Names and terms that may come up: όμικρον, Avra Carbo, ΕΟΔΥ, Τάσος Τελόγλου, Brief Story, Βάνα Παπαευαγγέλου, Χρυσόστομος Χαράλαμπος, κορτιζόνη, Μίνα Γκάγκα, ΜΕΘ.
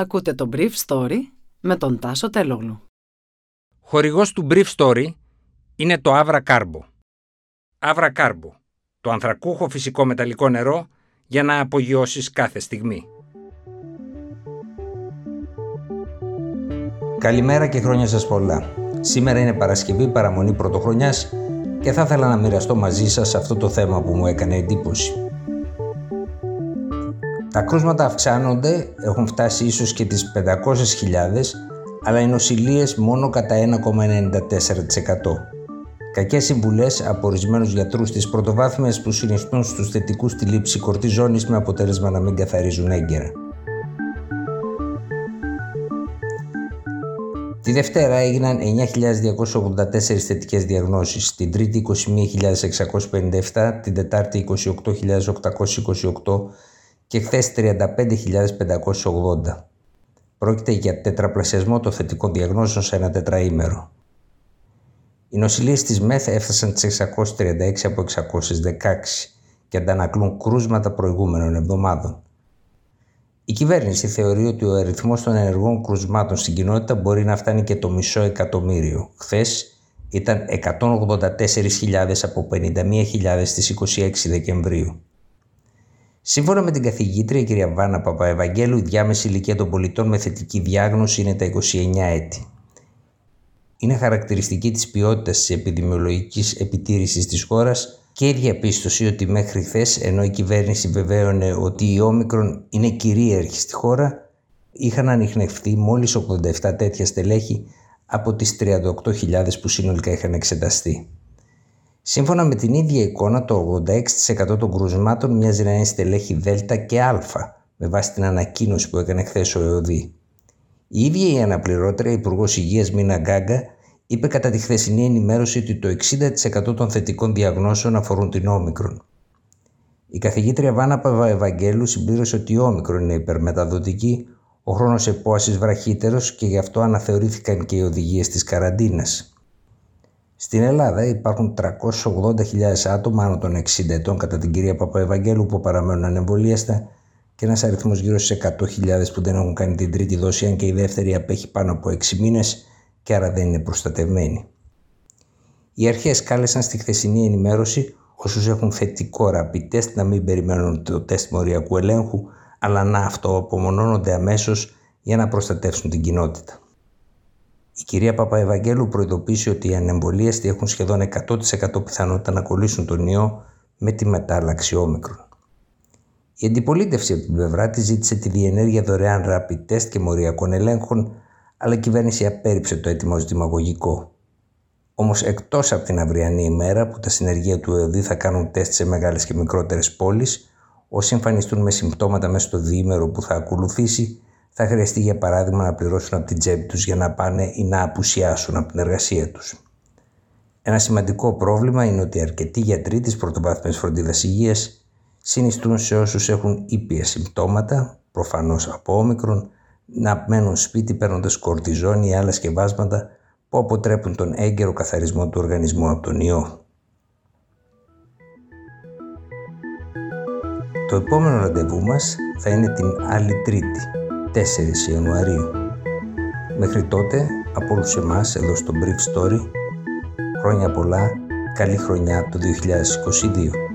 Ακούτε το Brief Story με τον Τάσο Τελόγλου. Χορηγός του Brief Story είναι το Avra Carbo. Avra Carbo, το ανθρακούχο φυσικό μεταλλικό νερό για να απογειώσεις κάθε στιγμή. Καλημέρα και χρόνια σας πολλά. Σήμερα είναι Παρασκευή, παραμονή Πρωτοχρονιάς και θα ήθελα να μοιραστώ μαζί σας αυτό το θέμα που μου έκανε εντύπωση. Τα κρούσματα αυξάνονται, έχουν φτάσει ίσως και τις 500.000, αλλά οι νοσηλίες μόνο κατά 1,94%. Κακές συμβουλές από ορισμένους γιατρούς στις πρωτοβάθμιες που συνιστούν στους θετικούς τη λήψη κορτιζόνης με αποτέλεσμα να μην καθαρίζουν έγκαιρα. Τη Δευτέρα έγιναν 9.284 θετικές διαγνώσεις, την Τρίτη 21.657, την Τετάρτη 28.828, και χθες 35.580. Πρόκειται για τετραπλασιασμό των θετικών διαγνώσεων σε ένα τετραήμερο. Οι νοσηλίες της ΜΕΘ έφτασαν τις 636 από 616 και αντανακλούν κρούσματα προηγούμενων εβδομάδων. Η κυβέρνηση θεωρεί ότι ο αριθμός των ενεργών κρουσμάτων στην κοινότητα μπορεί να φτάνει και το μισό εκατομμύριο. Χθες ήταν 184.000 από 51.000 στις 26 Δεκεμβρίου. Σύμφωνα με την καθηγήτρια κυρία Βάνα Παπαευαγγέλου, η διάμεση ηλικία των πολιτών με θετική διάγνωση είναι τα 29 έτη. Είναι χαρακτηριστική της ποιότητας της επιδημιολογικής επιτήρησης της χώρας και η διαπίστωση ότι μέχρι χθες, ενώ η κυβέρνηση βεβαίωνε ότι η όμικρον είναι κυρίαρχη στη χώρα, είχαν ανιχνευτεί μόλις 87 τέτοια στελέχη από τις 38.000 που συνολικά είχαν εξεταστεί. Σύμφωνα με την ίδια εικόνα, το 86% των κρουσμάτων μοιάζει να είναι στελέχη Δέλτα και Αλφα, με βάση την ανακοίνωση που έκανε χθες ο ΕΟΔΥ. Η ίδια η αναπληρώτρια Υπουργός Υγείας Μίνα Γκάγκα είπε κατά τη χθεσινή ενημέρωση ότι το 60% των θετικών διαγνώσεων αφορούν την όμικρον. Η καθηγήτρια Βάνα Παπαευαγγέλου συμπλήρωσε ότι η όμικρον είναι υπερμεταδοτική, ο χρόνος επόασης βραχύτερος και γι' αυτό αναθεωρήθηκαν και οι οδηγίες της καραντίνας. Στην Ελλάδα υπάρχουν 380.000 άτομα άνω των 60 ετών κατά την κυρία Παπαευαγγέλου που παραμένουν ανεμβολίαστα και ένας αριθμός γύρω στις 100.000 που δεν έχουν κάνει την τρίτη δόση, αν και η δεύτερη απέχει πάνω από 6 μήνες και άρα δεν είναι προστατευμένη. Οι αρχές κάλεσαν στη χθεσινή ενημέρωση όσους έχουν θετικό rapid test να μην περιμένουν το τεστ μοριακού ελέγχου, αλλά να αυτοαπομονώνονται αμέσως για να προστατεύσουν την κοινότητα. Η κυρία Παπαευαγγέλου προειδοποίησε ότι οι ανεμβολίαστοι έχουν σχεδόν 100% πιθανότητα να κολλήσουν τον ιό με τη μετάλλαξη όμικρον. Η αντιπολίτευση από την πλευρά της ζήτησε τη διενέργεια δωρεάν rapid test και μοριακών ελέγχων, αλλά η κυβέρνηση απέρριψε το αίτημα ως δημαγωγικό. Όμως, εκτός από την αυριανή ημέρα που τα συνεργεία του ΕΟΔΥ θα κάνουν τεστ σε μεγάλες και μικρότερες πόλεις, όσοι εμφανιστούν με συμπτώματα μέσα στο διήμερο που θα ακολουθήσει, θα χρειαστεί για παράδειγμα να πληρώσουν από την τσέπη τους για να πάνε ή να απουσιάσουν από την εργασία τους. Ένα σημαντικό πρόβλημα είναι ότι αρκετοί γιατροί της πρωτοβάθμιας φροντίδας υγείας συνιστούν σε όσους έχουν ήπια συμπτώματα, προφανώς από όμικρον, να μένουν σπίτι παίρνοντας κορτιζόνη ή άλλα σκευάσματα που αποτρέπουν τον έγκαιρο καθαρισμό του οργανισμού από τον ιό. Το επόμενο ραντεβού μας θα είναι την άλλη Τρίτη, 4 Ιανουαρίου. Μέχρι τότε, από όλους εμάς εδώ στο Brief Story, χρόνια πολλά, καλή χρονιά το 2022.